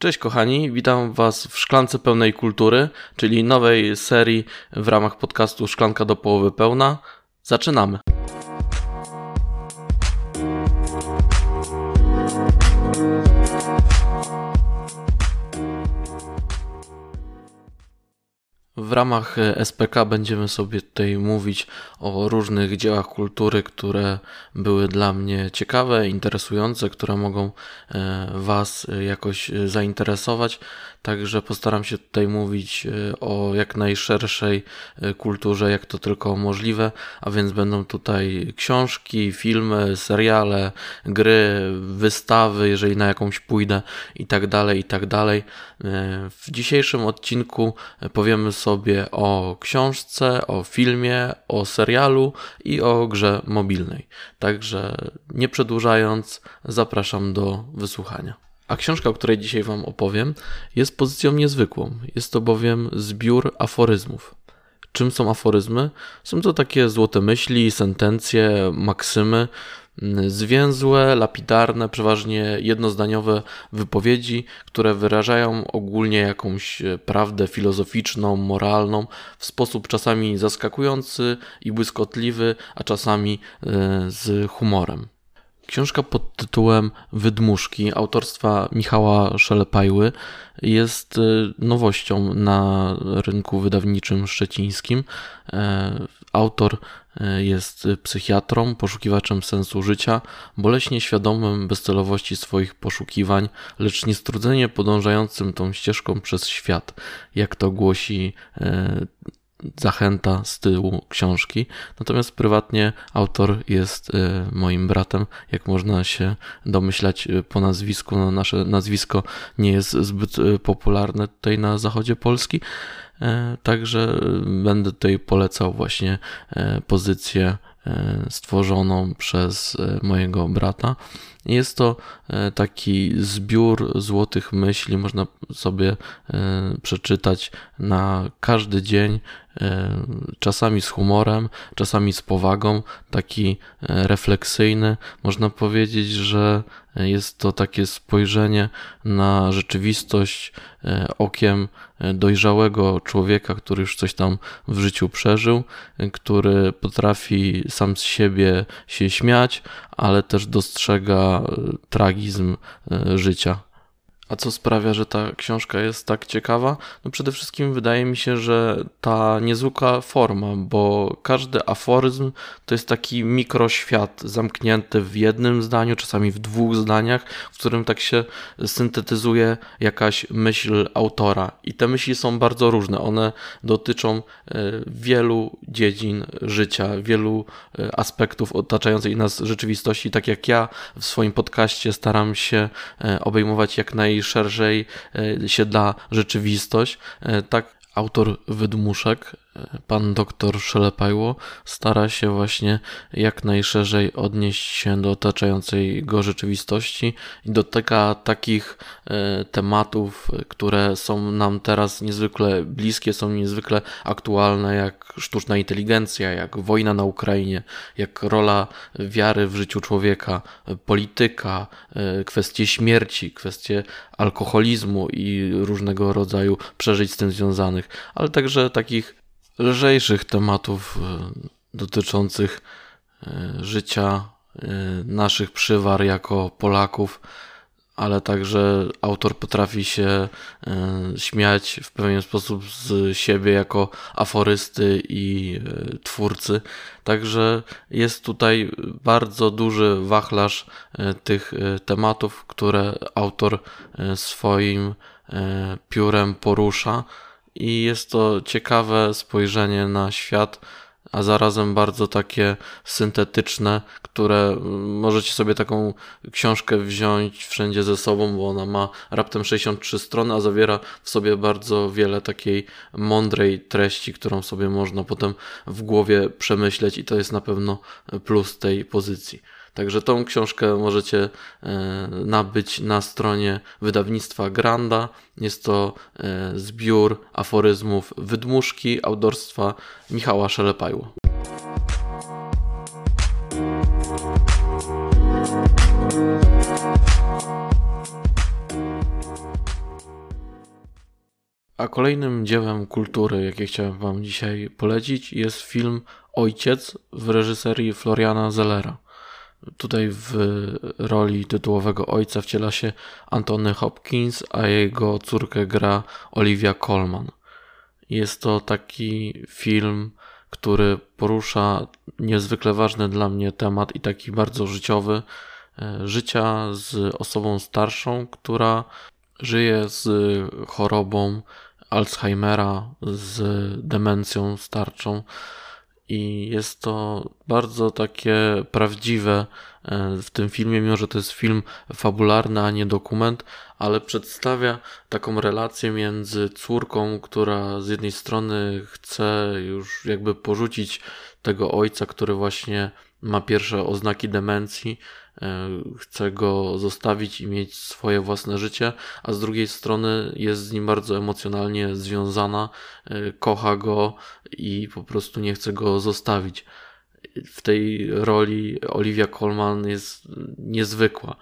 Cześć kochani, witam Was w Szklance Pełnej Kultury, czyli nowej serii w ramach podcastu Szklanka do połowy pełna. Zaczynamy! W ramach SPK będziemy sobie tutaj mówić o różnych dziełach kultury, które były dla mnie ciekawe, interesujące, które mogą Was jakoś zainteresować. Także postaram się tutaj mówić o jak najszerszej kulturze, jak to tylko możliwe, a więc będą tutaj książki, filmy, seriale, gry, wystawy, jeżeli na jakąś pójdę i tak dalej, i tak dalej. W dzisiejszym odcinku powiemy sobie o książce, o filmie, o serialu i o grze mobilnej. Także nie przedłużając, zapraszam do wysłuchania. A książka, o której dzisiaj Wam opowiem, jest pozycją niezwykłą. Jest to bowiem zbiór aforyzmów. Czym są aforyzmy? Są to takie złote myśli, sentencje, maksymy, zwięzłe, lapidarne, przeważnie jednozdaniowe wypowiedzi, które wyrażają ogólnie jakąś prawdę filozoficzną, moralną, w sposób czasami zaskakujący i błyskotliwy, a czasami z humorem. Książka pod tytułem Wydmuszki autorstwa Michała Szelepajły jest nowością na rynku wydawniczym szczecińskim. Autor jest psychiatrą, poszukiwaczem sensu życia, boleśnie świadomym bezcelowości swoich poszukiwań, lecz niestrudzenie podążającym tą ścieżką przez świat, jak to głosi zachęta z tyłu książki. Natomiast prywatnie autor jest moim bratem, jak można się domyślać po nazwisku. No, nasze nazwisko nie jest zbyt popularne tutaj na zachodzie Polski, także będę tutaj polecał właśnie pozycję stworzoną przez mojego brata. Jest to taki zbiór złotych myśli, można sobie przeczytać na każdy dzień, czasami z humorem, czasami z powagą, taki refleksyjny. Można powiedzieć, że jest to takie spojrzenie na rzeczywistość okiem dojrzałego człowieka, który już coś tam w życiu przeżył, który potrafi sam z siebie się śmiać, ale też dostrzega tragizm życia. A co sprawia, że ta książka jest tak ciekawa? No przede wszystkim wydaje mi się, że ta niezwykła forma, bo każdy aforyzm to jest taki mikroświat zamknięty w jednym zdaniu, czasami w dwóch zdaniach, w którym tak się syntetyzuje jakaś myśl autora. I te myśli są bardzo różne. One dotyczą wielu dziedzin życia, wielu aspektów otaczającej nas rzeczywistości. Tak jak ja w swoim podcaście staram się obejmować jak najszerzej się da rzeczywistość, tak autor Wydmuszek, pan doktor Szelepajło, stara się właśnie jak najszerzej odnieść się do otaczającej go rzeczywistości i dotyka takich tematów, które są nam teraz niezwykle bliskie, są niezwykle aktualne, jak sztuczna inteligencja, jak wojna na Ukrainie, jak rola wiary w życiu człowieka, polityka, kwestie śmierci, kwestie alkoholizmu i różnego rodzaju przeżyć z tym związanych, ale także takich lżejszych tematów dotyczących życia naszych przywar jako Polaków, ale także autor potrafi się śmiać w pewien sposób z siebie jako aforysty i twórcy. Także jest tutaj bardzo duży wachlarz tych tematów, które autor swoim piórem porusza. I jest to ciekawe spojrzenie na świat, a zarazem bardzo takie syntetyczne, które możecie sobie taką książkę wziąć wszędzie ze sobą, bo ona ma raptem 63 strony, a zawiera w sobie bardzo wiele takiej mądrej treści, którą sobie można potem w głowie przemyśleć i to jest na pewno plus tej pozycji. Także tą książkę możecie nabyć na stronie wydawnictwa Granda. Jest to zbiór aforyzmów Wydmuszki autorstwa Michała Szelepajło. A kolejnym dziełem kultury, jakie chciałem wam dzisiaj polecić, jest film Ojciec w reżyserii Floriana Zellera. Tutaj w roli tytułowego ojca wciela się Antony Hopkins, a jego córkę gra Olivia Colman. Jest to taki film, który porusza niezwykle ważny dla mnie temat i taki bardzo życiowy, życia z osobą starszą, która żyje z chorobą Alzheimera, z demencją starczą. I jest to bardzo takie prawdziwe w tym filmie, mimo że to jest film fabularny, a nie dokument, ale przedstawia taką relację między córką, która z jednej strony chce już jakby porzucić tego ojca, który właśnie ma pierwsze oznaki demencji, chce go zostawić i mieć swoje własne życie, a z drugiej strony jest z nim bardzo emocjonalnie związana, kocha go i po prostu nie chce go zostawić. W tej roli Olivia Colman jest niezwykła,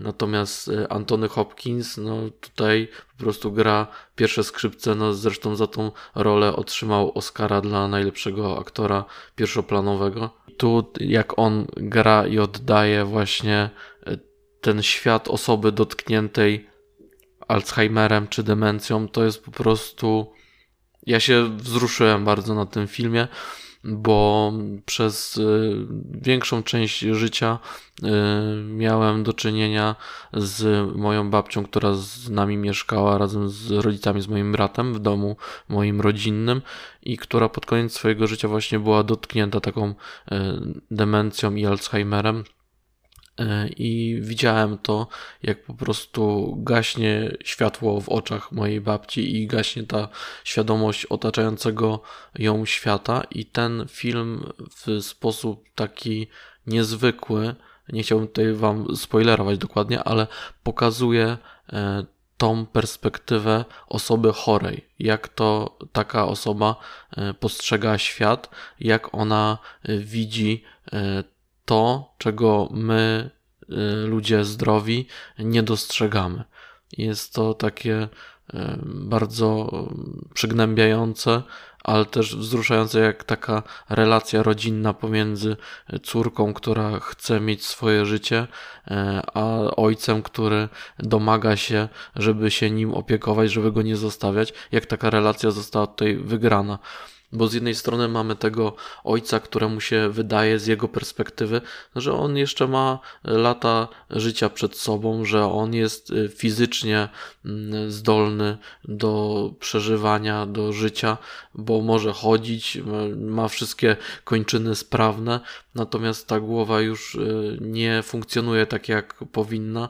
natomiast Antony Hopkins tutaj po prostu gra pierwsze skrzypce, zresztą za tą rolę otrzymał Oscara dla najlepszego aktora pierwszoplanowego. Tu jak on gra i oddaje właśnie ten świat osoby dotkniętej Alzheimerem czy demencją, to jest po prostu... Ja się wzruszyłem bardzo na tym filmie, bo przez większą część życia miałem do czynienia z moją babcią, która z nami mieszkała razem z rodzicami, z moim bratem w domu moim rodzinnym i która pod koniec swojego życia właśnie była dotknięta taką demencją i Alzheimerem. I widziałem to, jak po prostu gaśnie światło w oczach mojej babci i gaśnie ta świadomość otaczającego ją świata. I ten film w sposób taki niezwykły, nie chciałbym tutaj wam spoilerować dokładnie, ale pokazuje tą perspektywę osoby chorej, jak to taka osoba postrzega świat, jak ona widzi to, czego my, ludzie zdrowi, nie dostrzegamy. Jest to takie bardzo przygnębiające, ale też wzruszające, jak taka relacja rodzinna pomiędzy córką, która chce mieć swoje życie, a ojcem, który domaga się, żeby się nim opiekować, żeby go nie zostawiać, jak taka relacja została tutaj wygrana. Bo z jednej strony mamy tego ojca, któremu się wydaje z jego perspektywy, że on jeszcze ma lata życia przed sobą, że on jest fizycznie zdolny do przeżywania, do życia, bo może chodzić, ma wszystkie kończyny sprawne, natomiast ta głowa już nie funkcjonuje tak jak powinna,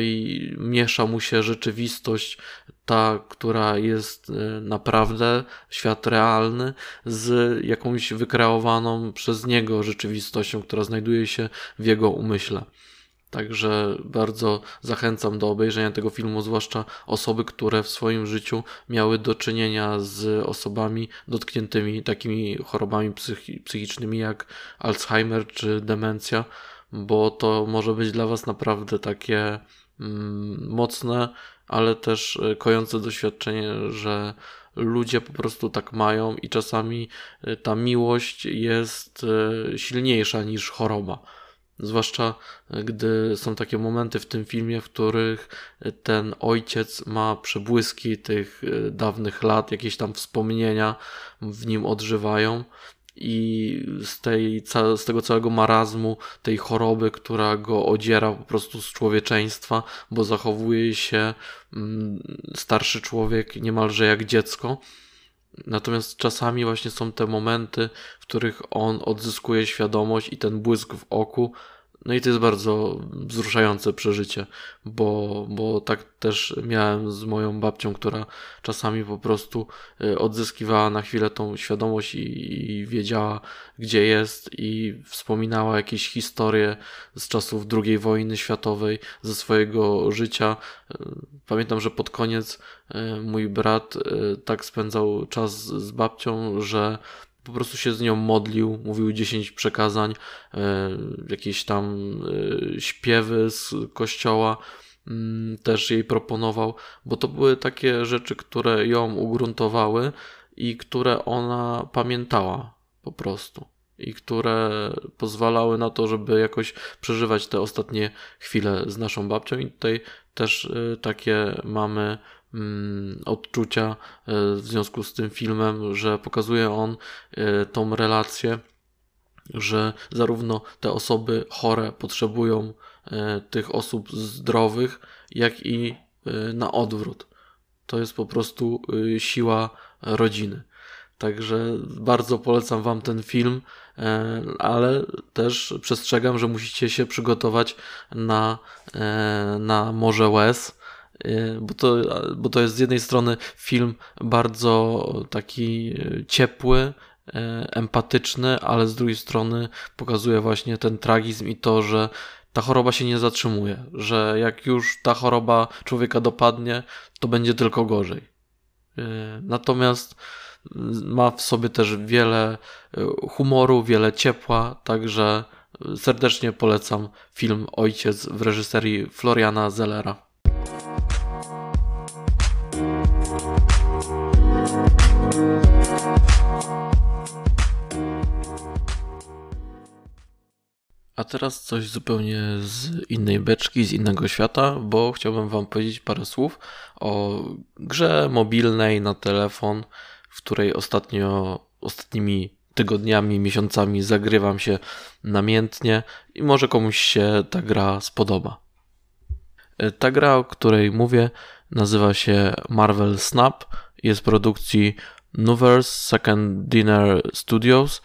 i miesza mu się rzeczywistość, ta, która jest naprawdę, świat realny, z jakąś wykreowaną przez niego rzeczywistością, która znajduje się w jego umyśle. Także bardzo zachęcam do obejrzenia tego filmu, zwłaszcza osoby, które w swoim życiu miały do czynienia z osobami dotkniętymi takimi chorobami psychicznymi jak Alzheimer czy demencja, bo to może być dla was naprawdę takie mocne, ale też kojące doświadczenie, że ludzie po prostu tak mają i czasami ta miłość jest silniejsza niż choroba. Zwłaszcza gdy są takie momenty w tym filmie, w których ten ojciec ma przebłyski tych dawnych lat, jakieś tam wspomnienia w nim odżywają. I z tego całego marazmu, tej choroby, która go odziera po prostu z człowieczeństwa, bo zachowuje się starszy człowiek niemalże jak dziecko. Natomiast czasami właśnie są te momenty, w których on odzyskuje świadomość i ten błysk w oku. I to jest bardzo wzruszające przeżycie, bo tak też miałem z moją babcią, która czasami po prostu odzyskiwała na chwilę tą świadomość i wiedziała, gdzie jest, i wspominała jakieś historie z czasów II wojny światowej, ze swojego życia. Pamiętam, że pod koniec mój brat tak spędzał czas z babcią, że po prostu się z nią modlił, mówił 10 przekazań, jakieś tam śpiewy z kościoła, też jej proponował, bo to były takie rzeczy, które ją ugruntowały i które ona pamiętała po prostu i które pozwalały na to, żeby jakoś przeżywać te ostatnie chwile z naszą babcią. I tutaj też takie mamy odczucia w związku z tym filmem, że pokazuje on tą relację, że zarówno te osoby chore potrzebują tych osób zdrowych, jak i na odwrót. To jest po prostu siła rodziny. Także bardzo polecam Wam ten film, ale też przestrzegam, że musicie się przygotować na Morze Łez, bo to jest z jednej strony film bardzo taki ciepły, empatyczny, ale z drugiej strony pokazuje właśnie ten tragizm i to, że ta choroba się nie zatrzymuje, że jak już ta choroba człowieka dopadnie, to będzie tylko gorzej. Natomiast ma w sobie też wiele humoru, wiele ciepła, także serdecznie polecam film Ojciec w reżyserii Floriana Zellera. A teraz coś zupełnie z innej beczki, z innego świata, bo chciałbym Wam powiedzieć parę słów o grze mobilnej na telefon, w której ostatnimi tygodniami, miesiącami zagrywam się namiętnie i może komuś się ta gra spodoba. Ta gra, o której mówię, nazywa się Marvel Snap, jest produkcji Nuverse, Second Dinner Studios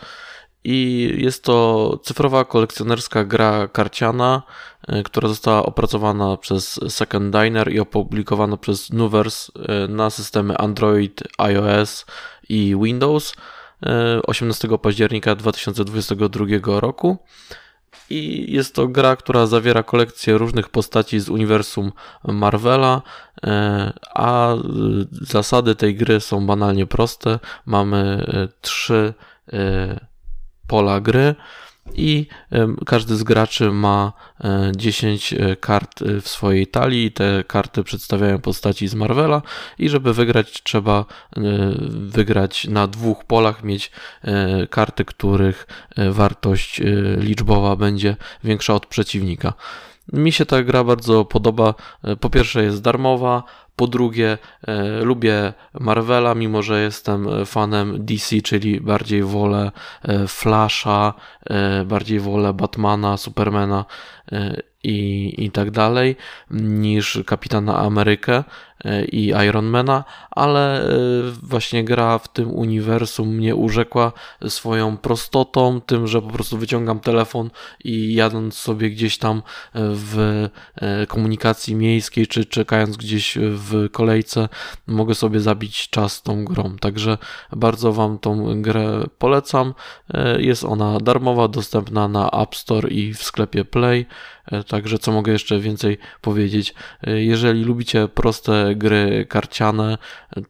i jest to cyfrowa kolekcjonerska gra karciana, która została opracowana przez Second Dinner i opublikowana przez Nuverse na systemy Android, iOS i Windows 18 października 2022 roku. I jest to gra, która zawiera kolekcję różnych postaci z uniwersum Marvela, a zasady tej gry są banalnie proste. Mamy 3 pola gry i każdy z graczy ma 10 kart w swojej talii. Te karty przedstawiają postaci z Marvela i żeby wygrać, trzeba wygrać na 2 polach, mieć karty, których wartość liczbowa będzie większa od przeciwnika. Mi się ta gra bardzo podoba. Po pierwsze, jest darmowa. Po drugie, lubię Marvela, mimo że jestem fanem DC, czyli bardziej wolę Flasha, bardziej wolę Batmana, Supermana i tak dalej, niż Kapitana Amerykę i Ironmana, ale właśnie gra w tym uniwersum mnie urzekła swoją prostotą, tym, że po prostu wyciągam telefon i jadąc sobie gdzieś tam w komunikacji miejskiej, czy czekając gdzieś w kolejce, mogę sobie zabić czas tą grą. Także bardzo Wam tą grę polecam. Jest ona darmowa, dostępna na App Store i w sklepie Play. Także co mogę jeszcze więcej powiedzieć? Jeżeli lubicie proste gry karciane,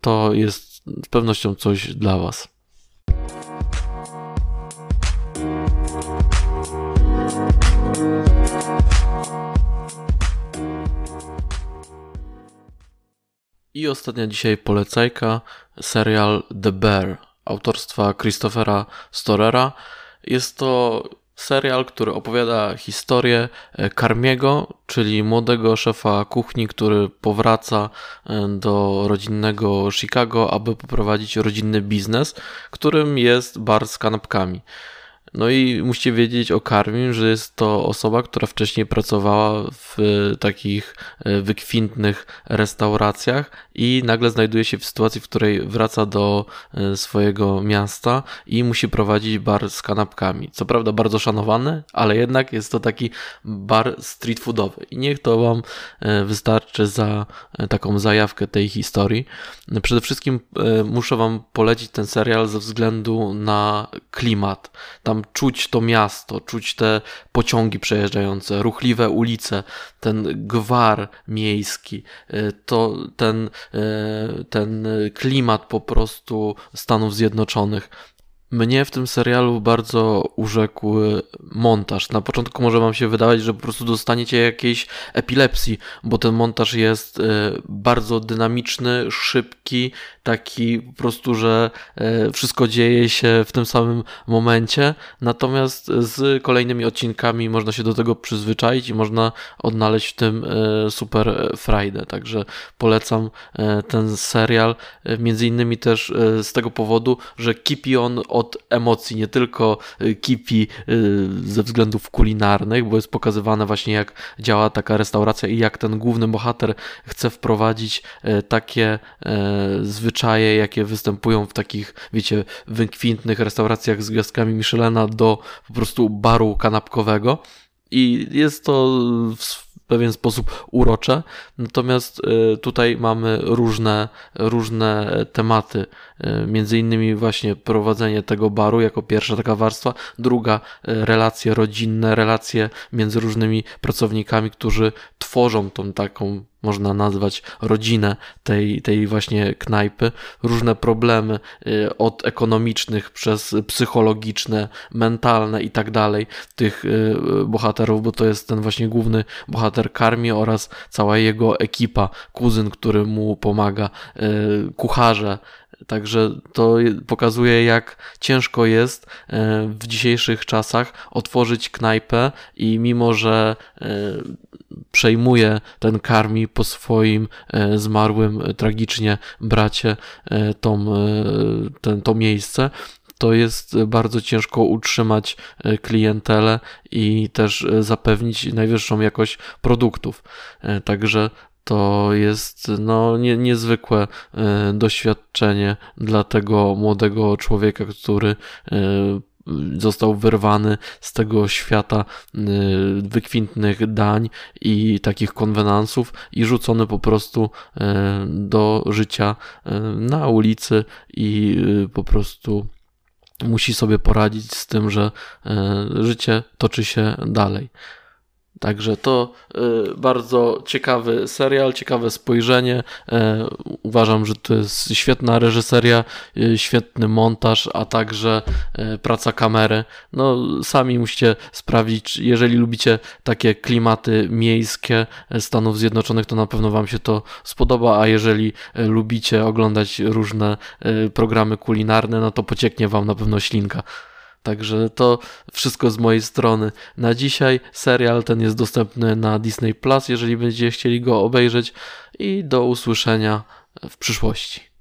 to jest z pewnością coś dla Was. I ostatnia dzisiaj polecajka, serial The Bear autorstwa Christophera Storera. Jest to serial, który opowiada historię Karmiego, czyli młodego szefa kuchni, który powraca do rodzinnego Chicago, aby poprowadzić rodzinny biznes, którym jest bar z kanapkami. No i musicie wiedzieć o Karmim, że jest to osoba, która wcześniej pracowała w takich wykwintnych restauracjach i nagle znajduje się w sytuacji, w której wraca do swojego miasta i musi prowadzić bar z kanapkami. Co prawda bardzo szanowany, ale jednak jest to taki bar street foodowy. I niech to Wam wystarczy za taką zajawkę tej historii. Przede wszystkim muszę Wam polecić ten serial ze względu na klimat. Tam czuć to miasto, czuć te pociągi przejeżdżające, ruchliwe ulice, ten gwar miejski, to ten klimat po prostu Stanów Zjednoczonych. Mnie w tym serialu bardzo urzekł montaż. Na początku może wam się wydawać, że po prostu dostaniecie jakiejś epilepsji, bo ten montaż jest bardzo dynamiczny, szybki, taki po prostu, że wszystko dzieje się w tym samym momencie. Natomiast z kolejnymi odcinkami można się do tego przyzwyczaić i można odnaleźć w tym super frajdę. Także polecam ten serial, między innymi też z tego powodu, że kipi on od emocji, nie tylko kipi ze względów kulinarnych, bo jest pokazywane właśnie, jak działa taka restauracja i jak ten główny bohater chce wprowadzić takie zwyczaje, jakie występują w takich, wiecie, wykwintnych restauracjach z gwiazdkami Michelina do po prostu baru kanapkowego. I jest to w pewien sposób urocze, natomiast tutaj mamy różne tematy, między innymi właśnie prowadzenie tego baru jako pierwsza taka warstwa, druga relacje rodzinne, relacje między różnymi pracownikami, którzy tworzą tą taką, można nazwać, rodzinę tej właśnie knajpy, różne problemy od ekonomicznych przez psychologiczne, mentalne i tak dalej tych bohaterów, bo to jest ten właśnie główny bohater Karmi oraz cała jego ekipa, kuzyn, który mu pomaga, kucharze. Także to pokazuje, jak ciężko jest w dzisiejszych czasach otworzyć knajpę i mimo, że przejmuje ten Karmi po swoim zmarłym tragicznie bracie to miejsce, to jest bardzo ciężko utrzymać klientelę i też zapewnić najwyższą jakość produktów. Także to jest niezwykłe doświadczenie dla tego młodego człowieka, który został wyrwany z tego świata wykwintnych dań i takich konwenansów i rzucony po prostu do życia na ulicy i po prostu musi sobie poradzić z tym, że życie toczy się dalej. Także to bardzo ciekawy serial, ciekawe spojrzenie. Uważam, że to jest świetna reżyseria, świetny montaż, a także praca kamery. No, sami musicie sprawdzić, jeżeli lubicie takie klimaty miejskie Stanów Zjednoczonych, to na pewno wam się to spodoba, a jeżeli lubicie oglądać różne programy kulinarne, no to pocieknie wam na pewno ślinka. Także to wszystko z mojej strony na dzisiaj. Serial ten jest dostępny na Disney+, jeżeli będziecie chcieli go obejrzeć, i do usłyszenia w przyszłości.